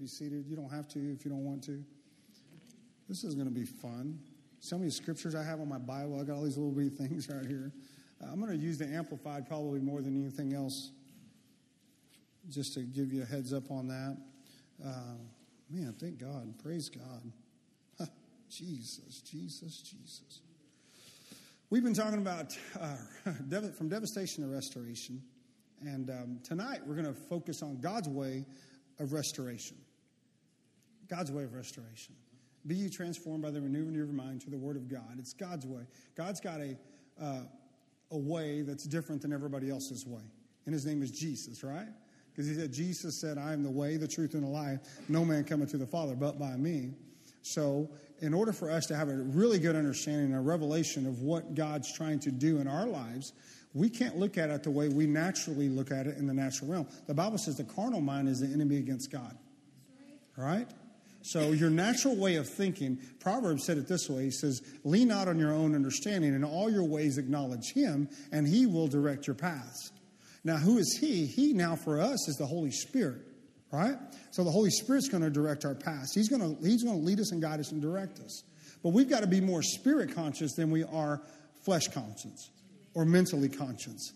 be seated. You don't have to if you don't want to. This is going to be fun. So many scriptures I have on my Bible. I got all these little bitty things right here. I'm going to use the Amplified probably more than anything else, just to give you a heads up on that. Man, thank God. Praise God. Jesus, Jesus, Jesus. We've been talking about from devastation to restoration. And tonight we're going to focus on God's way of restoration. God's way of restoration. Be you transformed by the renewing of your mind to the Word of God. It's God's way. God's got a way that's different than everybody else's way. And his name is Jesus, right? Because he said, Jesus said, I am the way, the truth, and the life. No man cometh to the Father but by me. So in order for us to have a really good understanding and a revelation of what God's trying to do in our lives, we can't look at it the way we naturally look at it in the natural realm. The Bible says the carnal mind is the enemy against God. All right? So your natural way of thinking, Proverbs said it this way. He says, lean not on your own understanding. In all your ways acknowledge him, and he will direct your paths. Now, who is he? He now for us is the Holy Spirit. Right? So the Holy Spirit's going to direct our paths. He's going to lead us and guide us and direct us. But we've got to be more spirit conscious than we are flesh conscious or mentally conscious.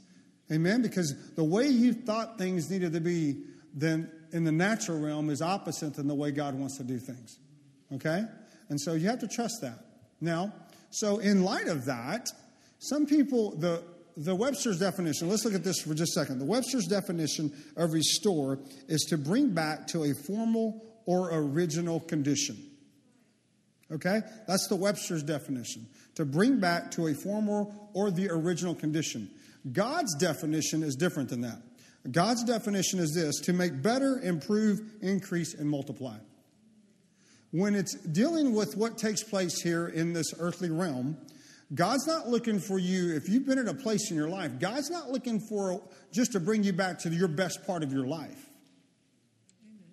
Amen? Because the way you thought things needed to be then in the natural realm is opposite than the way God wants to do things. Okay? And so you have to trust that. Now, so in light of that, some people, the Webster's definition, let's look at this for just a second. The Webster's definition of restore is to bring back to a formal or original condition. Okay? That's the Webster's definition. To bring back to a formal or the original condition. God's definition is different than that. God's definition is this: to make better, improve, increase, and multiply. When it's dealing with what takes place here in this earthly realm, God's not looking for you, if you've been in a place in your life, God's not looking for just to bring you back to your best part of your life. Amen.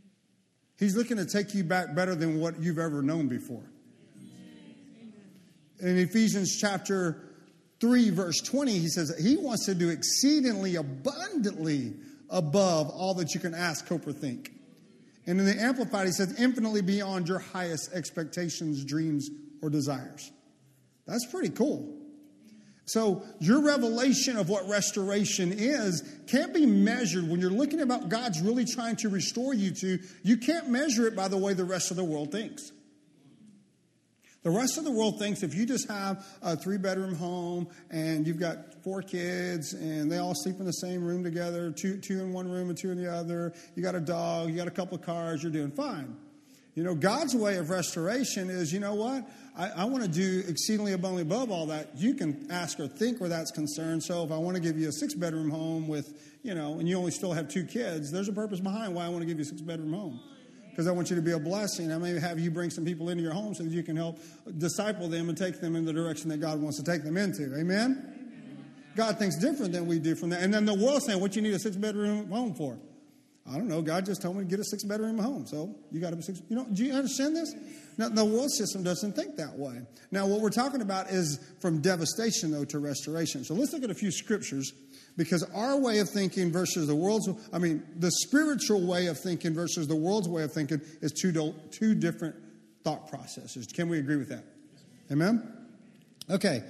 He's looking to take you back better than what you've ever known before. Amen. In Ephesians chapter 3, verse 20, he says that he wants to do exceedingly abundantly above all that you can ask, hope, or think. And in the Amplified, he says infinitely beyond your highest expectations, dreams, or desires. That's pretty cool. So your revelation of what restoration is can't be measured when you're looking at what God's really trying to restore you to. You can't measure it by the way the rest of the world thinks. The rest of the world thinks if you just have a 3-bedroom home and you've got 4 kids and they all sleep in the same room together, two in one room and 2 in the other, you got a dog, you got a couple of cars, you're doing fine. You know, God's way of restoration is, you know what? I want to do exceedingly abundantly above all that. You can ask or think where that's concerned. So if I want to give you a 6-bedroom home with, you know, and you only still have 2 kids, there's a purpose behind why I want to give you a 6-bedroom home. Because I want you to be a blessing. I may have you bring some people into your home so that you can help disciple them and take them in the direction that God wants to take them into. Amen? God thinks different than we do from that. And then the world's saying, what you need a 6-bedroom home for? I don't know. God just told me to get a 6-bedroom home. So you got to be 6. You know, do you understand this? Now, the world system doesn't think that way. Now, what we're talking about is from devastation, though, to restoration. So let's look at a few scriptures, because our way of thinking versus the world's, I mean, the spiritual way of thinking versus the world's way of thinking is two different thought processes. Can we agree with that? Amen? Okay.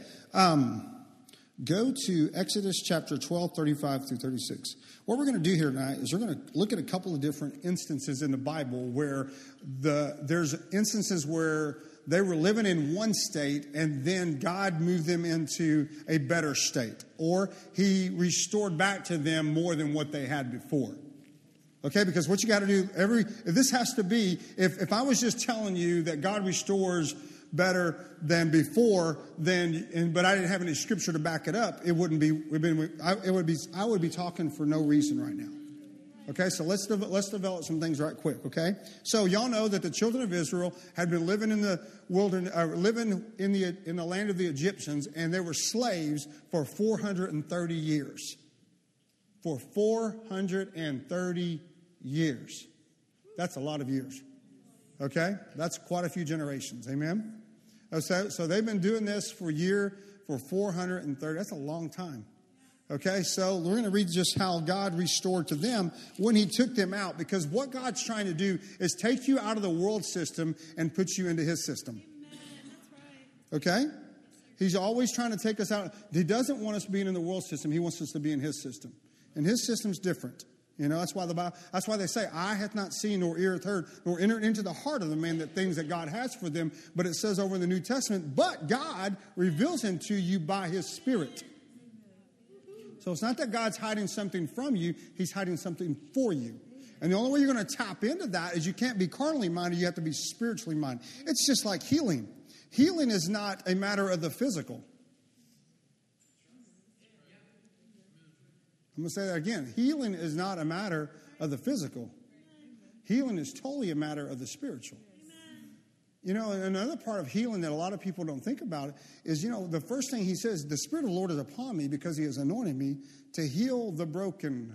Go to Exodus chapter 12, 35 through 36. What we're going to do here tonight is we're going to look at a couple of different instances in the Bible where there's instances where they were living in one state and then God moved them into a better state, or he restored back to them more than what they had before. Okay, because what you got to do, if I was just telling you that God restores better than before, but I didn't have any scripture to back it up, I would be talking for no reason right now. Okay, so let's develop some things right quick. Okay, so y'all know that the children of Israel had been living in the wilderness, living in the land of the Egyptians, and they were slaves for 430 years. For 430 years, that's a lot of years. Okay, that's quite a few generations. Amen. So they've been doing this for 430. That's a long time. Okay, so we're going to read just how God restored to them when he took them out. Because what God's trying to do is take you out of the world system and put you into his system. Okay? He's always trying to take us out. He doesn't want us being in the world system. He wants us to be in his system. And his system's different. You know, that's why the Bible, that's why they say, eye hath not seen, nor ear hath heard, nor entered into the heart of the man the things that God has for them. But it says over in the New Testament, but God reveals him to you by his Spirit. So it's not that God's hiding something from you. He's hiding something for you. And the only way you're going to tap into that is you can't be carnally minded. You have to be spiritually minded. It's just like healing. Healing is not a matter of the physical. I'm going to say that again. Healing is not a matter of the physical. Healing is totally a matter of the spiritual. You know, and another part of healing that a lot of people don't think about is, you know, the first thing he says, the Spirit of the Lord is upon me because he has anointed me to heal the brokenhearted.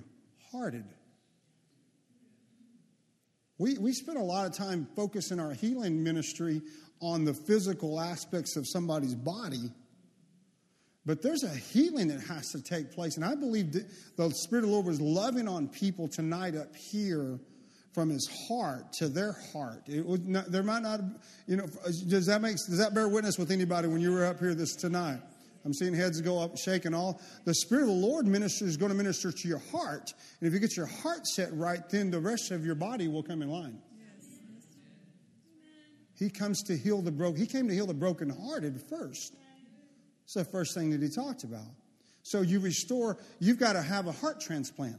We spend a lot of time focusing our healing ministry on the physical aspects of somebody's body. But there's a healing that has to take place. And I believe that the Spirit of the Lord was loving on people tonight up here from his heart to their heart. There might not, you know, does that bear witness with anybody when you were up here this tonight? I'm seeing heads go up, shaking all. The Spirit of the Lord minister is going to minister to your heart. And if you get your heart set right, then the rest of your body will come in line. Yes. He comes to heal the broken. He came to heal the brokenhearted first. It's the first thing that he talked about. So you restore, you've got to have a heart transplant.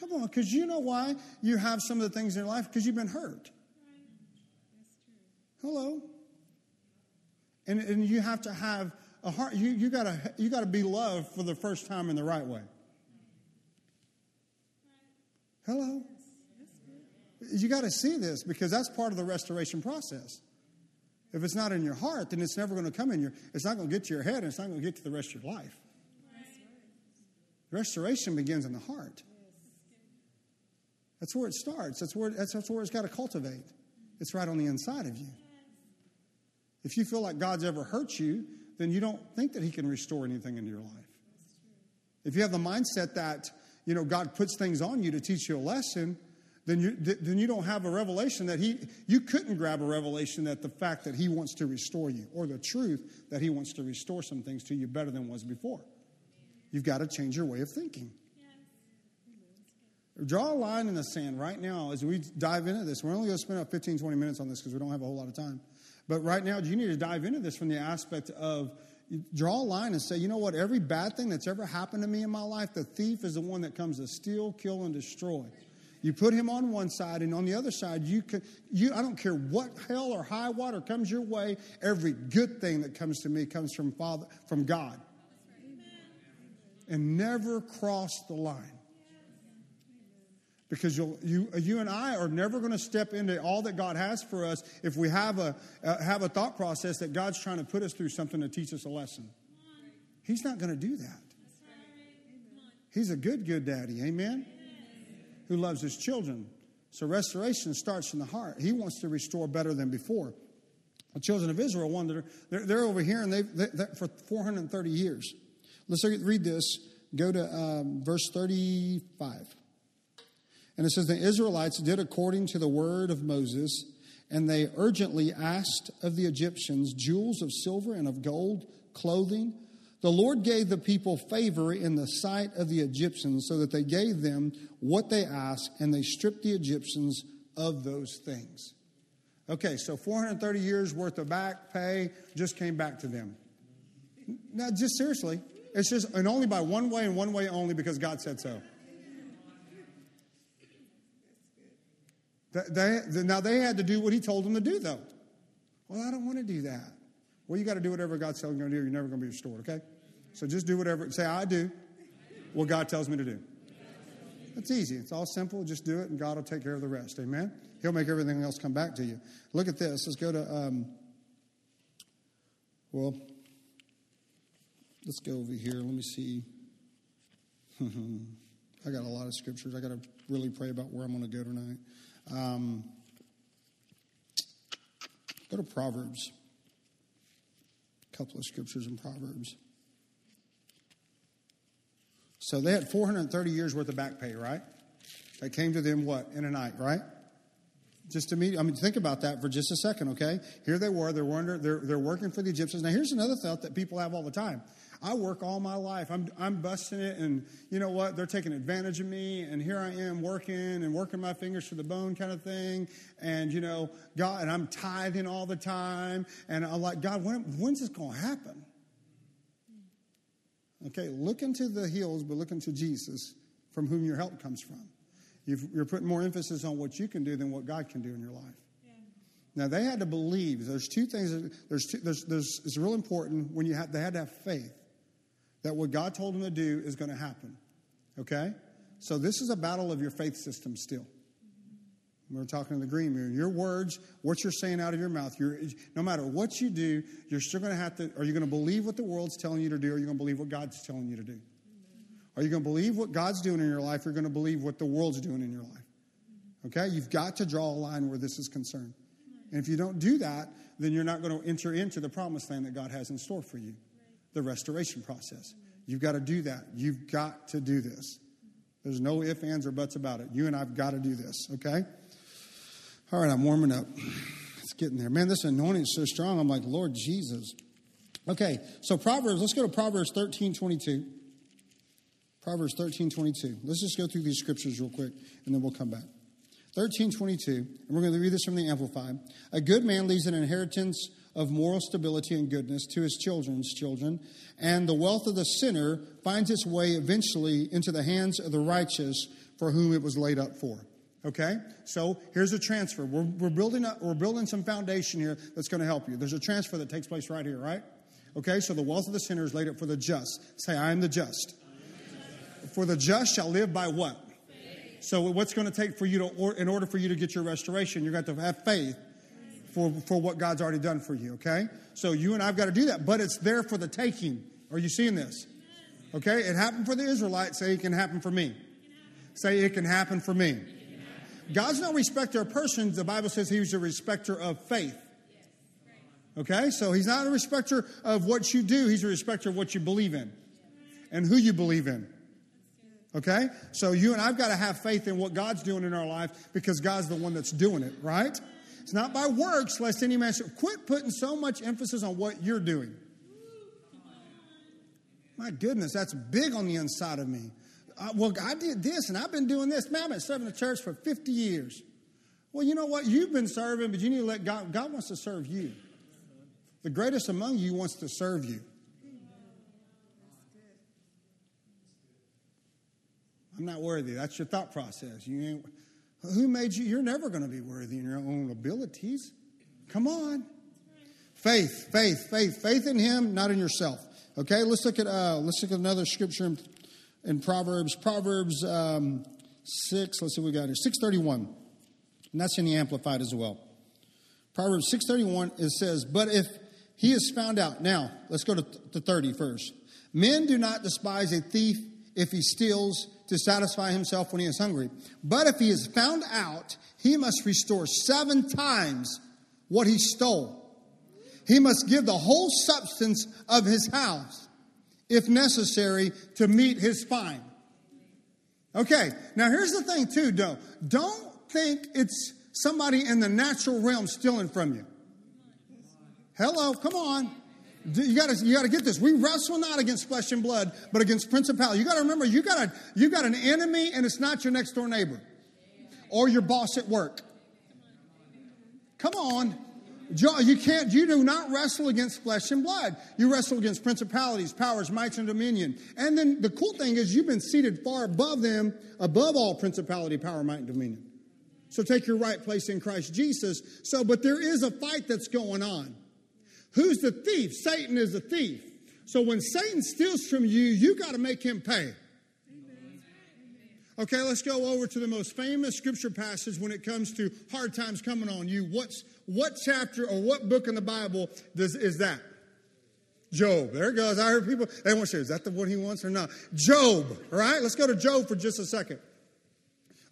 Come on, because you know why you have some of the things in your life? Because you've been hurt. Hello. And you have to have a heart. You gotta be loved for the first time in the right way. Hello. You got to see this because that's part of the restoration process. If it's not in your heart, then it's never going to come in your. It's not going to get to your head, and it's not going to get to the rest of your life. Restoration begins in the heart. That's where it starts. That's where it's got to cultivate. It's right on the inside of you. If you feel like God's ever hurt you, then you don't think that he can restore anything into your life. If you have the mindset that, you know, God puts things on you to teach you a lesson, then you don't have a revelation that you couldn't grab a revelation that the fact that he wants to restore you, or the truth that he wants to restore some things to you better than was before. You've got to change your way of thinking. Draw a line in the sand right now as we dive into this. We're only going to spend about 15, 20 minutes on this because we don't have a whole lot of time. But right now, you need to dive into this from the aspect of draw a line and say, you know what, every bad thing that's ever happened to me in my life, the thief is the one that comes to steal, kill, and destroy. You put him on one side, and on the other side, I don't care what hell or high water comes your way, every good thing that comes to me comes from God. And never cross the line. Because you and I are never going to step into all that God has for us if we have a thought process that God's trying to put us through something to teach us a lesson. He's not going to do that. He's a good daddy, amen? Who loves his children. So restoration starts from the heart. He wants to restore better than before. The children of Israel wonder, they're over here and they've for 430 years. Let's read this. Go to verse 35. And it says, the Israelites did according to the word of Moses, and they urgently asked of the Egyptians jewels of silver and of gold, clothing. The Lord gave the people favor in the sight of the Egyptians, so that they gave them what they asked, and they stripped the Egyptians of those things. Okay, so 430 years worth of back pay just came back to them. Now, just seriously, it's just, and only by one way and one way only, because God said so. Now, they had to do what he told them to do, though. Well, I don't want to do that. Well, you got to do whatever God's telling you to do. You're never going to be restored, okay? So just do whatever. Say, I do what God tells me to do. It's easy. It's all simple. Just do it, and God will take care of the rest. Amen? He'll make everything else come back to you. Look at this. Let's go to, let's go over here. Let me see. I got a lot of scriptures. I got to really pray about where I'm going to go tonight. Go to Proverbs. A couple of scriptures in Proverbs. So they had 430 years worth of back pay, right? That came to them, what, in a night, right? Just to me, I mean, think about that for just a second, okay? Here they were, they're working for the Egyptians. Now, here's another thought that people have all the time. I work all my life. I'm busting it, and you know what? They're taking advantage of me, and here I am working and working my fingers to the bone kind of thing. And, you know, God, and I'm tithing all the time. And I'm like, God, when's this going to happen? Okay, look into the hills, but look into Jesus, from whom your help comes from. You're putting more emphasis on what you can do than what God can do in your life. Now, they had to believe. There's two things. It's real important when they had to have faith that what God told them to do is going to happen. Okay? So this is a battle of your faith system still. We were talking in the green room. Your words, what you're saying out of your mouth, no matter what you do, you're still going to have to, are you going to believe what the world's telling you to do, or are you going to believe what God's telling you to do? Are you going to believe what God's doing in your life, or are you going to believe what the world's doing in your life? Okay? You've got to draw a line where this is concerned. And if you don't do that, then you're not going to enter into the promised land that God has in store for you, the restoration process. You've got to do that. You've got to do this. There's no ifs, ands, or buts about it. You and I have got to do this, okay? All right, I'm warming up. It's getting there. Man, this anointing is so strong. I'm like, Lord Jesus. Okay, so Proverbs, let's go to Proverbs 13:22. Proverbs 13:22. Let's just go through these scriptures real quick, and then we'll come back. 13:22, and we're going to read this from the Amplified. A good man leaves an inheritance of moral stability and goodness to his children's children, and the wealth of the sinner finds its way eventually into the hands of the righteous for whom it was laid up for. Okay? So here's a transfer. We're building some foundation here that's going to help you. There's a transfer that takes place right here, right? Okay? So the wealth of the sinner is laid up for the just. Say, I am the just. For the just shall live by what? So what's going to take for you in order for you to get your restoration, you're going to have faith for what God's already done for you, okay? So you and I have got to do that, but it's there for the taking. Are you seeing this? Okay? It happened for the Israelites. Say, it can happen for me. Say, it can happen for me. God's no respecter of persons. The Bible says he was a respecter of faith. Okay? So he's not a respecter of what you do. He's a respecter of what you believe in and who you believe in. Okay? So you and I've got to have faith in what God's doing in our life because God's the one that's doing it, right? It's not by works, lest any man should. Quit putting so much emphasis on what you're doing. My goodness, that's big on the inside of me. Well, I did this, and I've been doing this. Man, I've been serving the church for 50 years. Well, you know what? You've been serving, but you need to let God. God wants to serve you. The greatest among you wants to serve you. I'm not worthy. That's your thought process. You ain't, who made you? You're never going to be worthy in your own abilities. Come on. Faith, faith, faith. Faith in him, not in yourself. Okay, let's look at another scripture in Proverbs. Proverbs 6, let's see what we got here. 6:31. And that's in the Amplified as well. Proverbs 6:31, it says, but if he is found out. Now, let's go to the 30 first. Men do not despise a thief if he steals to satisfy himself when he is hungry. But if he is found out, he must restore 7 times what he stole. He must give the whole substance of his house, if necessary, to meet his fine. Okay, now here's the thing too, though. Don't think it's somebody in the natural realm stealing from you. Hello, come on. You got to get this. We wrestle not against flesh and blood, but against principality. You got to remember, you got an enemy, and it's not your next door neighbor or your boss at work. Come on, you do not wrestle against flesh and blood. You wrestle against principalities, powers, mights, and dominion. And then the cool thing is, you've been seated far above them, above all principality, power, might, and dominion. So take your right place in Christ Jesus. So, but there is a fight that's going on. Who's the thief? Satan is the thief. So when Satan steals from you, you got to make him pay. Amen. Okay, let's go over to the most famous scripture passage when it comes to hard times coming on you. What chapter or what book in the Bible is that? Job. There it goes. I heard people, they want to say, is that the one he wants or not? Job, all right? Let's go to Job for just a second.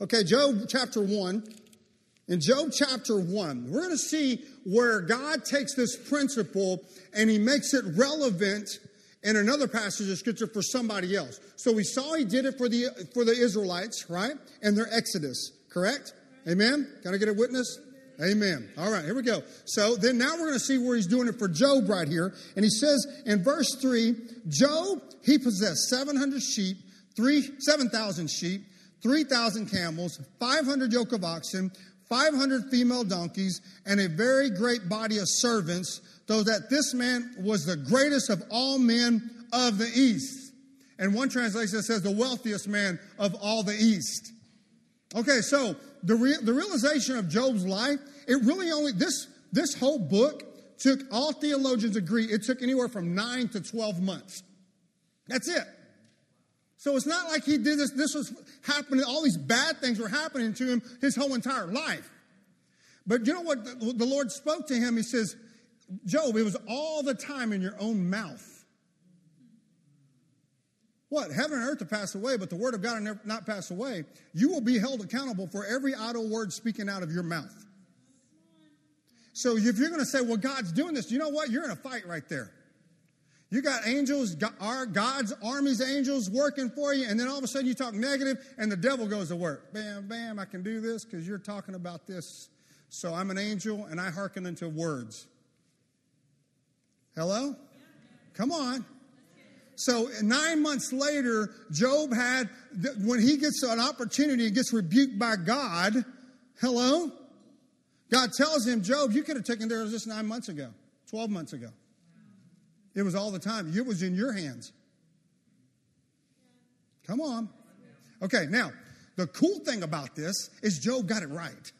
Okay, Job chapter 1. In Job chapter 1, we're going to see where God takes this principle and he makes it relevant and another passage of Scripture for somebody else. So we saw he did it for the Israelites, right? And their exodus, correct? Amen? Can I get a witness? Amen. All right, here we go. So then now we're going to see where he's doing it for Job right here. And he says in verse 3, Job, he possessed 700 sheep, 7,000 sheep, 3,000 camels, 500 yoke of oxen, 500 female donkeys, and a very great body of servants, though that this man was the greatest of all men of the East. And one translation says the wealthiest man of all the East. Okay, so the realization of Job's life, it really only, this whole book took, all theologians agree, it took anywhere from 9 to 12 months. That's it. So it's not like he did this. This was happening. All these bad things were happening to him his whole entire life. But you know what? The Lord spoke to him. He says, Job, it was all the time in your own mouth. What? Heaven and earth will pass away, but the word of God will not pass away. You will be held accountable for every idle word speaking out of your mouth. So if you're going to say, well, God's doing this, you know what? You're in a fight right there. You got angels, God's armies, angels working for you, and then all of a sudden you talk negative, and the devil goes to work. Bam, bam, I can do this because you're talking about this. So I'm an angel, and I hearken unto words. Hello? Come on. So 9 months later, Job had, when he gets an opportunity and gets rebuked by God, hello? God tells him, Job, you could have taken care of this 9 months ago, 12 months ago. It was all the time. It was in your hands. Come on. Okay, now, the cool thing about this is Job got it right.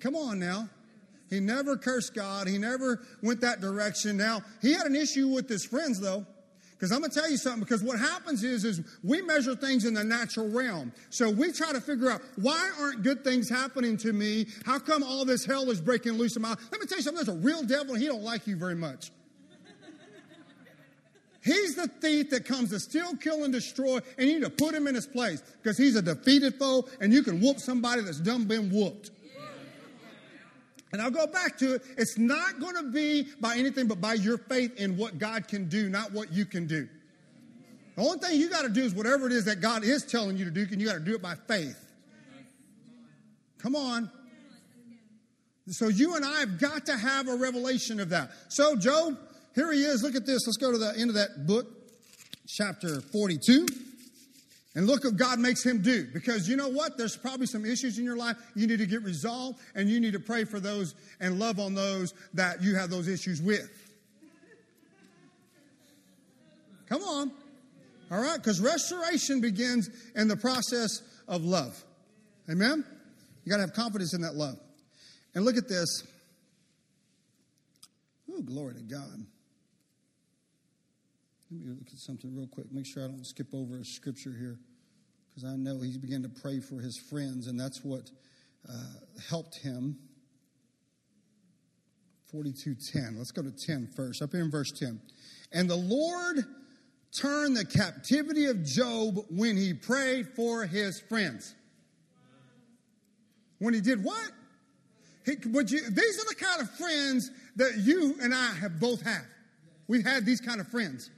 Come on now. He never cursed God. He never went that direction. Now, he had an issue with his friends, though, because I'm going to tell you something, because what happens is we measure things in the natural realm. So we try to figure out, why aren't good things happening to me? How come all this hell is breaking loose in my life? Let me tell you something. There's a real devil, and he don't like you very much. He's the thief that comes to steal, kill, and destroy, and you need to put him in his place because he's a defeated foe, and you can whoop somebody that's done been whooped. And I'll go back to it. It's not going to be by anything but by your faith in what God can do, not what you can do. The only thing you got to do is whatever it is that God is telling you to do, and you got to do it by faith. Come on. So you and I have got to have a revelation of that. So, Job, here he is. Look at this. Let's go to the end of that book, chapter 42. And look what God makes him do. Because you know what? There's probably some issues in your life you need to get resolved, and you need to pray for those and love on those that you have those issues with. Come on. All right? Because restoration begins in the process of love. Amen? You got to have confidence in that love. And look at this. Oh, glory to God. Let me look at something real quick. Make sure I don't skip over a scripture here, because I know he began to pray for his friends, and that's what helped him. 42:10. Let's go to 10 first. Up here in verse 10. And the Lord turned the captivity of Job when he prayed for his friends. When he did what? These are the kind of friends that you and I have both had. We've had these kind of friends.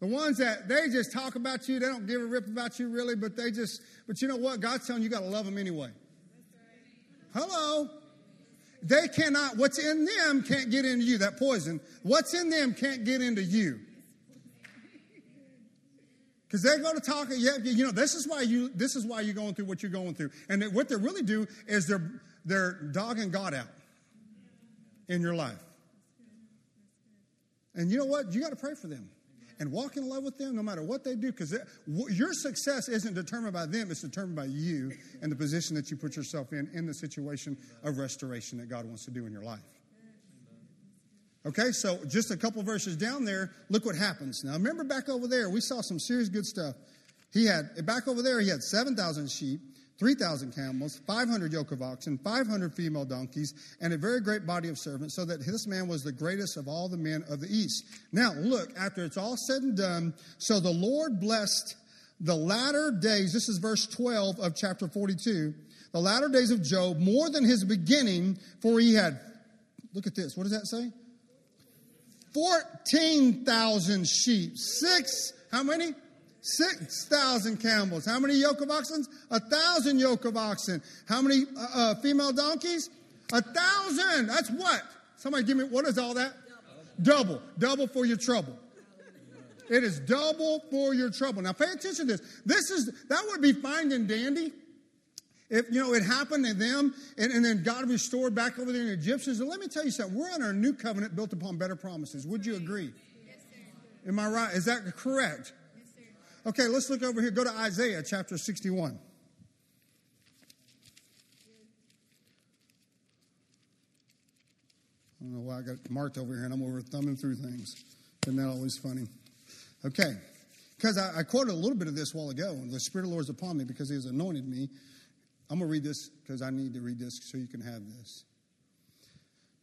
The ones that they just talk about you. They don't give a rip about you really, but they just, but you know what? God's telling you, you got to love them anyway. Hello. They cannot, what's in them can't get into you. That poison. What's in them can't get into you. Because they're going to talk, you know, this is why you're going through what you're going through. And what they really do is they're dogging God out in your life. And you know what? You got to pray for them and walk in love with them no matter what they do, because your success isn't determined by them. It's determined by you and the position that you put yourself in the situation of restoration that God wants to do in your life. Okay, so just a couple verses down there, look what happens. Now, remember back over there, we saw some serious good stuff. He had 7,000 sheep, 3,000 camels, 500 yoke of oxen, 500 female donkeys, and a very great body of servants, so that this man was the greatest of all the men of the East. Now, look, after it's all said and done, so the Lord blessed the latter days, this is verse 12 of chapter 42, the latter days of Job more than his beginning, for he had, look at this, what does that say? 14,000 sheep, how many? 6,000 camels. How many yoke of oxen? 1,000 yoke of oxen. How many female donkeys? 1,000. That's what? Somebody give me, what is all that? Double. Double for your trouble. It is double for your trouble. Now, pay attention to this. That would be fine and dandy if, it happened to them and then God restored back over there in the Egyptians. And let me tell you something. We're under a new covenant built upon better promises. Would you agree? Yes, sir. Am I right? Is that correct? Yes, sir. Okay, let's look over here. Go to Isaiah chapter 61. I don't know why I got marked over here and I'm over thumbing through things. Isn't that always funny? Okay, because I quoted a little bit of this a while ago. The Spirit of the Lord is upon me because he has anointed me. I'm going to read this because I need to read this so you can have this.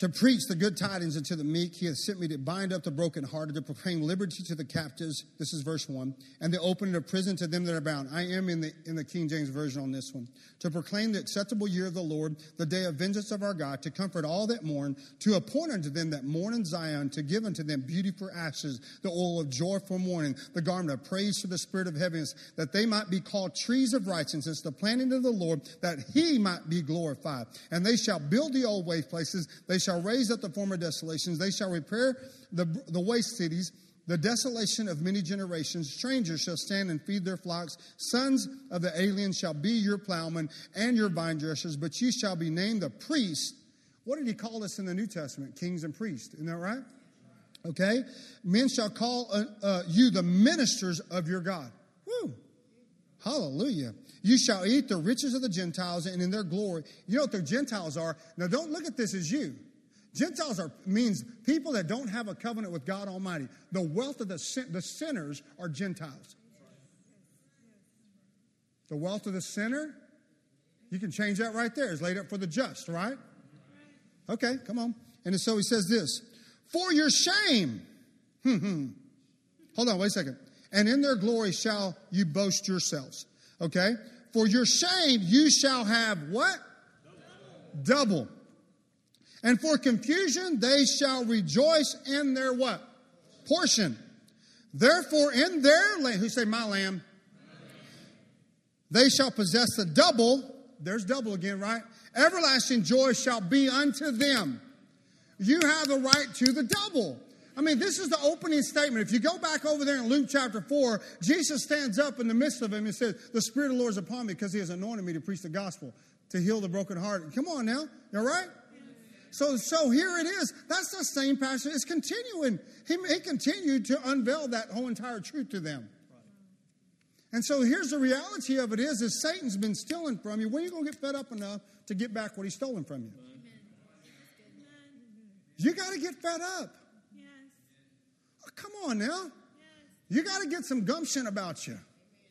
To preach the good tidings unto the meek, he has sent me to bind up the brokenhearted, to proclaim liberty to the captives. This is verse 1. And the opening of prison to them that are bound. I am in the King James Version on this one. To proclaim the acceptable year of the Lord, the day of vengeance of our God, to comfort all that mourn, to appoint unto them that mourn in Zion, to give unto them beauty for ashes, the oil of joy for mourning, the garment of praise for the spirit of heaviness, that they might be called trees of righteousness, the planting of the Lord, that he might be glorified. And they shall build the old waste places, they shall raise up the former desolations. They shall repair the waste cities, the desolation of many generations. Strangers shall stand and feed their flocks. Sons of the alien shall be your plowmen and your vine dressers, but ye shall be named the priest. What did he call us in the New Testament? Kings and priests. Isn't that right? Okay. Men shall call you the ministers of your God. Woo. Hallelujah. You shall eat the riches of the Gentiles and in their glory. You know what the Gentiles are? Now, don't look at this as you. Gentiles means people that don't have a covenant with God Almighty. The wealth of the sinners are Gentiles. The wealth of the sinner, you can change that right there. It's laid up for the just, right? Okay, come on. And so he says this, for your shame. Hold on, wait a second. And in their glory shall you boast yourselves. Okay? For your shame you shall have what? Double. And for confusion they shall rejoice in their what? Portion. Therefore in their land, who say my land? They shall possess the double. There's double again, right? Everlasting joy shall be unto them. You have the right to the double. I mean, this is the opening statement. If you go back over there in Luke chapter 4, Jesus stands up in the midst of him and says, the Spirit of the Lord is upon me because he has anointed me to preach the gospel, to heal the brokenhearted. Come on now. You all right? So here it is. That's the same passage. It's continuing. He continued to unveil that whole entire truth to them. And so here's the reality of it is Satan's been stealing from you. When are you going to get fed up enough to get back what he's stolen from you? You got to get fed up. Come on now. You got to get some gumption about you,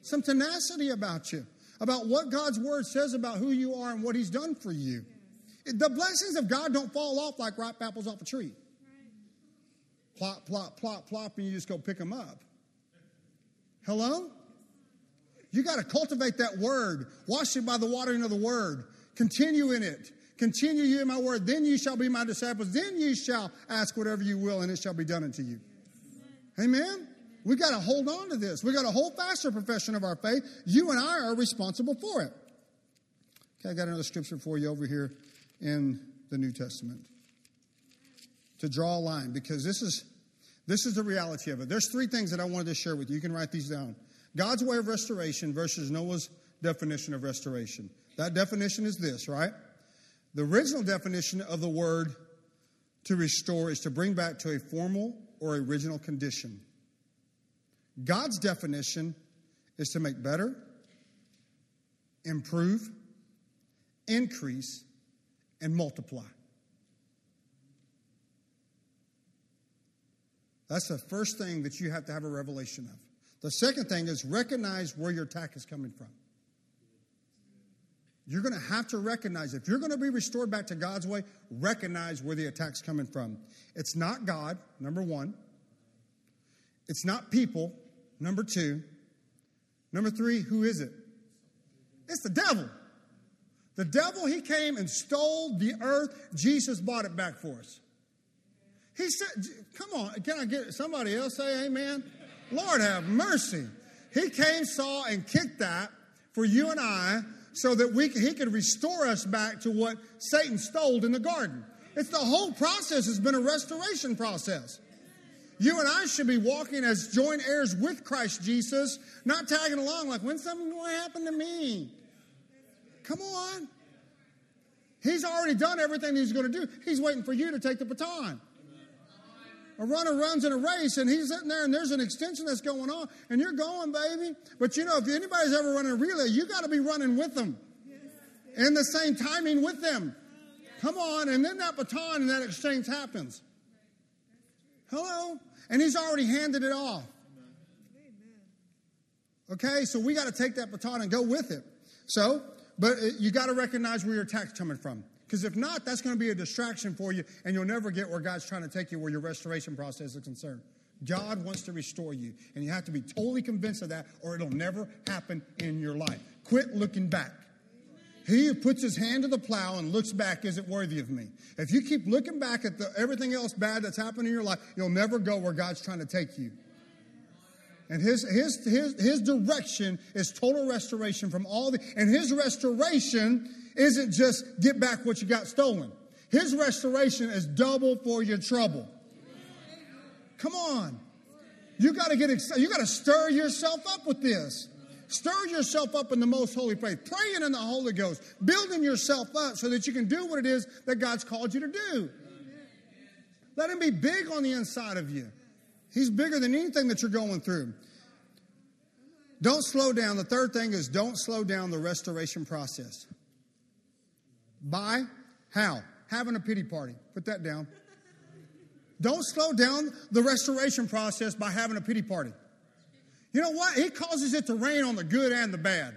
some tenacity about you, about what God's word says about who you are and what he's done for you. The blessings of God don't fall off like ripe apples off a tree. Plop, plop, plop, plop, and you just go pick them up. Hello? You got to cultivate that word. Wash it by the watering of the word. Continue in it. Continue ye in my word. Then you shall be my disciples. Then you shall ask whatever you will, and it shall be done unto you. Amen? We've got to hold on to this. We've got to hold fast to the profession of our faith. You and I are responsible for it. Okay, I got another scripture for you over here in the New Testament. To draw a line, because this is the reality of it. There's three things that I wanted to share with you. You can write these down. God's way of restoration versus Noah's definition of restoration. That definition is this, right? The original definition of the word to restore is to bring back to a formal or original condition. God's definition is to make better, improve, increase, and multiply. That's the first thing that you have to have a revelation of. The second thing is recognize where your attack is coming from. You're going to have to recognize, if you're going to be restored back to God's way, recognize where the attack's coming from. It's not God, number one. It's not people, number two. Number three, who is it? It's the devil. The devil, he came and stole the earth. Jesus bought it back for us. He said, come on, can I get somebody else say amen? Lord have mercy. He came, saw, and kicked that for you and I so that he could restore us back to what Satan stole in the garden. It's the whole process has been a restoration process. You and I should be walking as joint heirs with Christ Jesus, not tagging along like, when's something going to happen to me? Come on. He's already done everything he's going to do. He's waiting for you to take the baton. A runner runs in a race, and he's sitting there, and there's an extension that's going on, and you're going, baby. But, if anybody's ever running a relay, you got to be running with them in the same timing with them. Come on, and then that baton and that exchange happens. Hello? And he's already handed it off. Okay, so we got to take that baton and go with it. So, but you got to recognize where your attack's coming from. Because if not, that's going to be a distraction for you, and you'll never get where God's trying to take you where your restoration process is concerned. God wants to restore you, and you have to be totally convinced of that, or it'll never happen in your life. Quit looking back. He who puts his hand to the plow and looks back isn't worthy of me. If you keep looking back at everything else bad that's happened in your life, you'll never go where God's trying to take you. And his direction is total restoration from all the... And his restoration isn't just get back what you got stolen. His restoration is double for your trouble. Come on. You got to get excited. You got to stir yourself up with this. Stir yourself up in the most holy faith. Praying in the Holy Ghost. Building yourself up so that you can do what it is that God's called you to do. Let him be big on the inside of you. He's bigger than anything that you're going through. Don't slow down. The third thing is don't slow down the restoration process. By how? Having a pity party. Put that down. Don't slow down the restoration process by having a pity party. You know what? He causes it to rain on the good and the bad.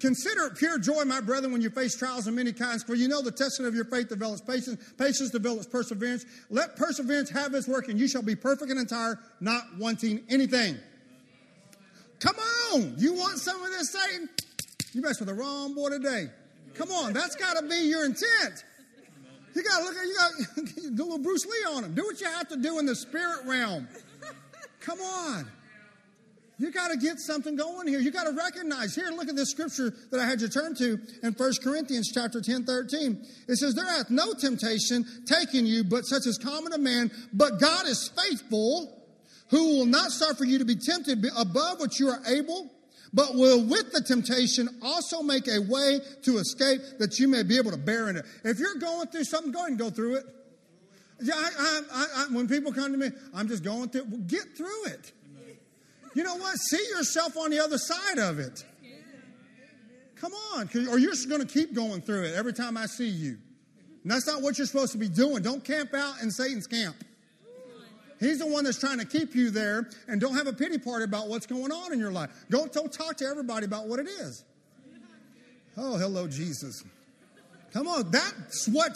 Consider it pure joy, my brethren, when you face trials of many kinds, for you know the testing of your faith develops patience. Patience develops perseverance. Let perseverance have its work, and you shall be perfect and entire, not wanting anything. Come on! You want some of this, Satan? You messed with the wrong boy today. Come on, that's got to be your intent. You got to look at you. Do a little Bruce Lee on him. Do what you have to do in the spirit realm. Come on. You got to get something going here. You got to recognize. Here, look at this scripture that I had you turn to in 1 Corinthians chapter 10:13. It says, there hath no temptation taken you, but such as common to man. But God is faithful, who will not suffer you to be tempted above what you are able, but will with the temptation also make a way to escape that you may be able to bear in it. If you're going through something, go ahead and go through it. Yeah, when people come to me, I'm just going through it. Well, get through it. You know what? See yourself on the other side of it. Come on, or you're just going to keep going through it every time I see you. And that's not what you're supposed to be doing. Don't camp out in Satan's camp. He's the one that's trying to keep you there, and don't have a pity party about what's going on in your life. Don't talk to everybody about what it is. Oh, hello, Jesus. Come on, that's what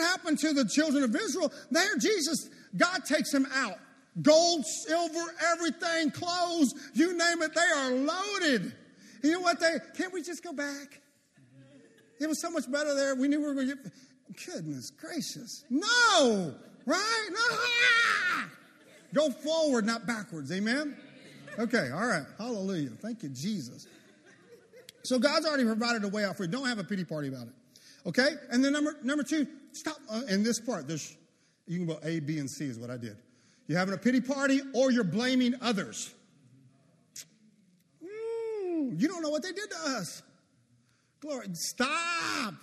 happened to the children of Israel. There, Jesus, God takes them out. Gold, silver, everything, clothes, you name it, they are loaded. You know what? Can't we just go back? It was so much better there. We knew we were going to get... Goodness gracious. No! Right? No! Ah! Go forward, not backwards. Amen? Okay, all right. Hallelujah. Thank you, Jesus. So God's already provided a way out for you. Don't have a pity party about it. Okay? And then number two, stop. In this part, there's, you can go A, B, and C is what I did. You're having a pity party or you're blaming others. You don't know what they did to us. Glory. Stop.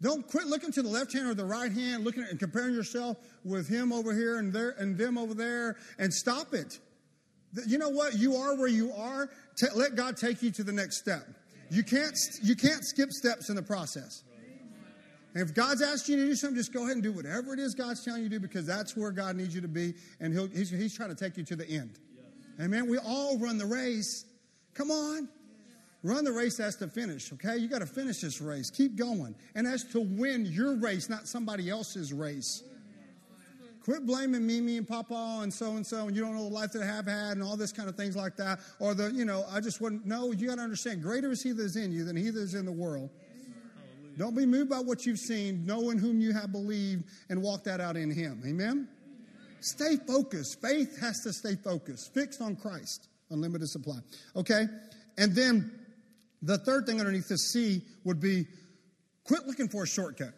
Don't quit looking to the left hand or the right hand, looking at and comparing yourself with him over here and there and them over there, and stop it. You know what? You are where you are. Let God take you to the next step. You can't skip steps in the process. And if God's asked you to do something, just go ahead and do whatever it is God's telling you to do, because that's where God needs you to be, and He's trying to take you to the end. Yes. Amen? We all run the race. Come on. Yeah. Run the race as to finish, okay? You got to finish this race. Keep going. And as to win your race, not somebody else's race. Yeah. Quit blaming me and Papa and so, and you don't know the life that I have had and all this kind of things like that. Or I just wouldn't. No, you got to understand, greater is he that is in you than he that is in the world. Don't be moved by what you've seen. Know in whom you have believed and walk that out in Him. Amen? Stay focused. Faith has to stay focused, fixed on Christ, unlimited supply. Okay? And then the third thing underneath the C would be quit looking for a shortcut.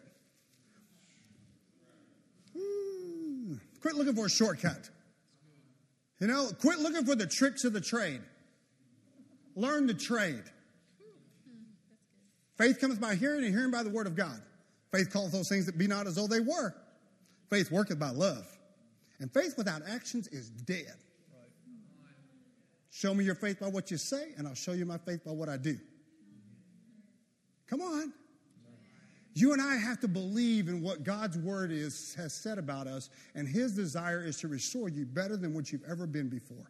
Quit looking for a shortcut. You know, quit looking for the tricks of the trade. Learn the trade. Faith comes by hearing, and hearing by the word of God. Faith calls those things that be not as though they were. Faith worketh by love. And faith without actions is dead. Show me your faith by what you say, and I'll show you my faith by what I do. Come on. You and I have to believe in what God's word has said about us, and His desire is to restore you better than what you've ever been before.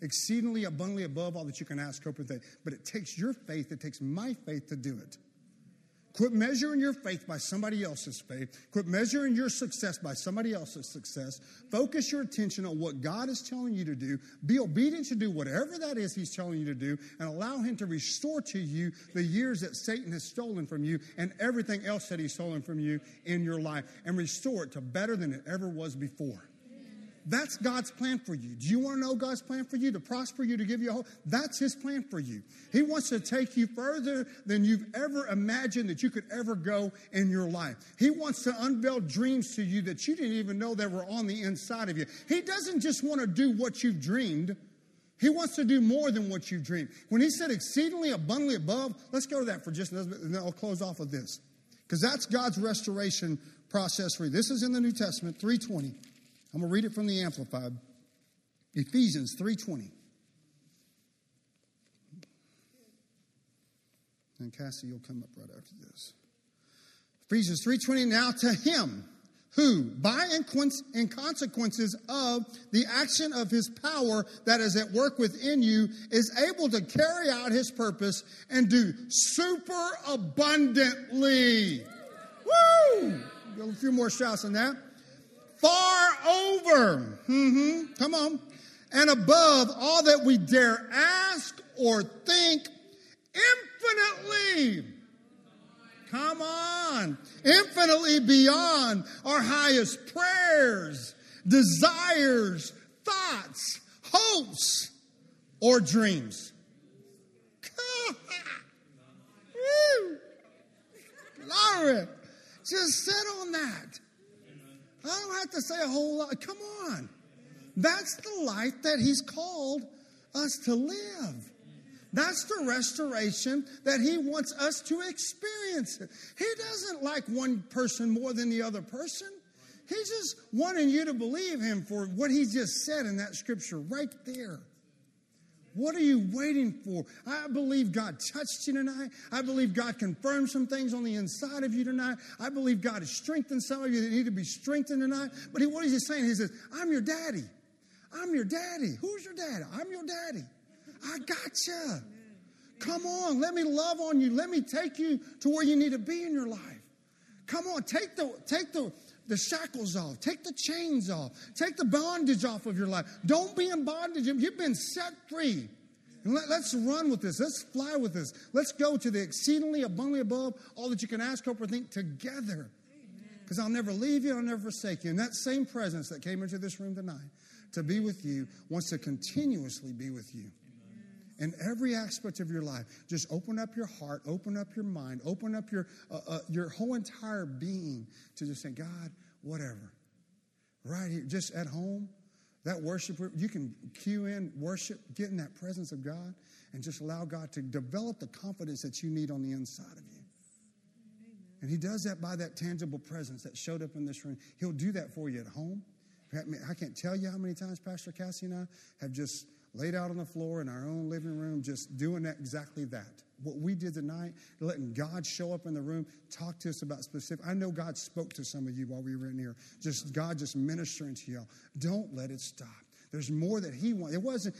Exceedingly abundantly above all that you can ask, hope, and think. But it takes your faith, it takes my faith to do it. Quit measuring your faith by somebody else's faith. Quit measuring your success by somebody else's success. Focus your attention on what God is telling you to do. Be obedient to do whatever that is He's telling you to do, and allow Him to restore to you the years that Satan has stolen from you and everything else that he's stolen from you in your life, and restore it to better than it ever was before. That's God's plan for you. Do you want to know God's plan for you? To prosper you, to give you a hope? That's His plan for you. He wants to take you further than you've ever imagined that you could ever go in your life. He wants to unveil dreams to you that you didn't even know that were on the inside of you. He doesn't just want to do what you've dreamed. He wants to do more than what you've dreamed. When He said exceedingly abundantly above, let's go to that for just a little bit, and I'll close off with this. Because that's God's restoration process for you. This is in the New Testament, 3:20. I'm going to read it from the Amplified. Ephesians 3:20. And Cassie, you'll come up right after this. Ephesians 3:20, now to Him who, by and consequences of the action of His power that is at work within you, is able to carry out His purpose and do super abundantly. Woo! A few more shouts than that. Far over, come on, and above all that we dare ask or think, infinitely, come on, infinitely beyond our highest prayers, desires, thoughts, hopes, or dreams. Woo. Glory, just sit on that. I don't have to say a whole lot. Come on. That's the life that He's called us to live. That's the restoration that He wants us to experience. He doesn't like one person more than the other person. He's just wanting you to believe Him for what He just said in that scripture right there. What are you waiting for? I believe God touched you tonight. I believe God confirmed some things on the inside of you tonight. I believe God has strengthened some of you that need to be strengthened tonight. But what is He saying? He says, I'm your daddy. I'm your daddy. Who's your daddy? I'm your daddy. I gotcha. Come on. Let me love on you. Let me take you to where you need to be in your life. Come on. Take the shackles off. Take the chains off. Take the bondage off of your life. Don't be in bondage. You've been set free. And let's run with this. Let's fly with this. Let's go to the exceedingly abundantly above all that you can ask, hope, or think together. Because I'll never leave you. I'll never forsake you. And that same presence that came into this room tonight to be with you wants to continuously be with you. In every aspect of your life, just open up your heart, open up your mind, open up your whole entire being to just say, God, whatever. Right here, just at home, that worship, you can cue in worship, get in that presence of God, and just allow God to develop the confidence that you need on the inside of you. And He does that by that tangible presence that showed up in this room. He'll do that for you at home. I can't tell you how many times Pastor Cassie and I have just laid out on the floor in our own living room, just doing that, exactly that. What we did tonight, letting God show up in the room, talk to us about specific. I know God spoke to some of you while we were in here. Just God just ministering to y'all. Don't let it stop. There's more that He wants.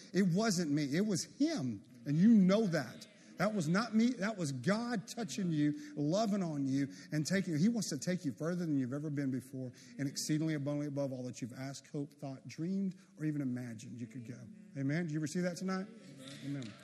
It wasn't me. It was Him, and you know that. That was not me. That was God touching you, loving on you, and taking you. He wants to take you further than you've ever been before, and exceedingly abundantly above all that you've asked, hoped, thought, dreamed, or even imagined you could go. Amen. Do you receive that tonight? Amen. Amen.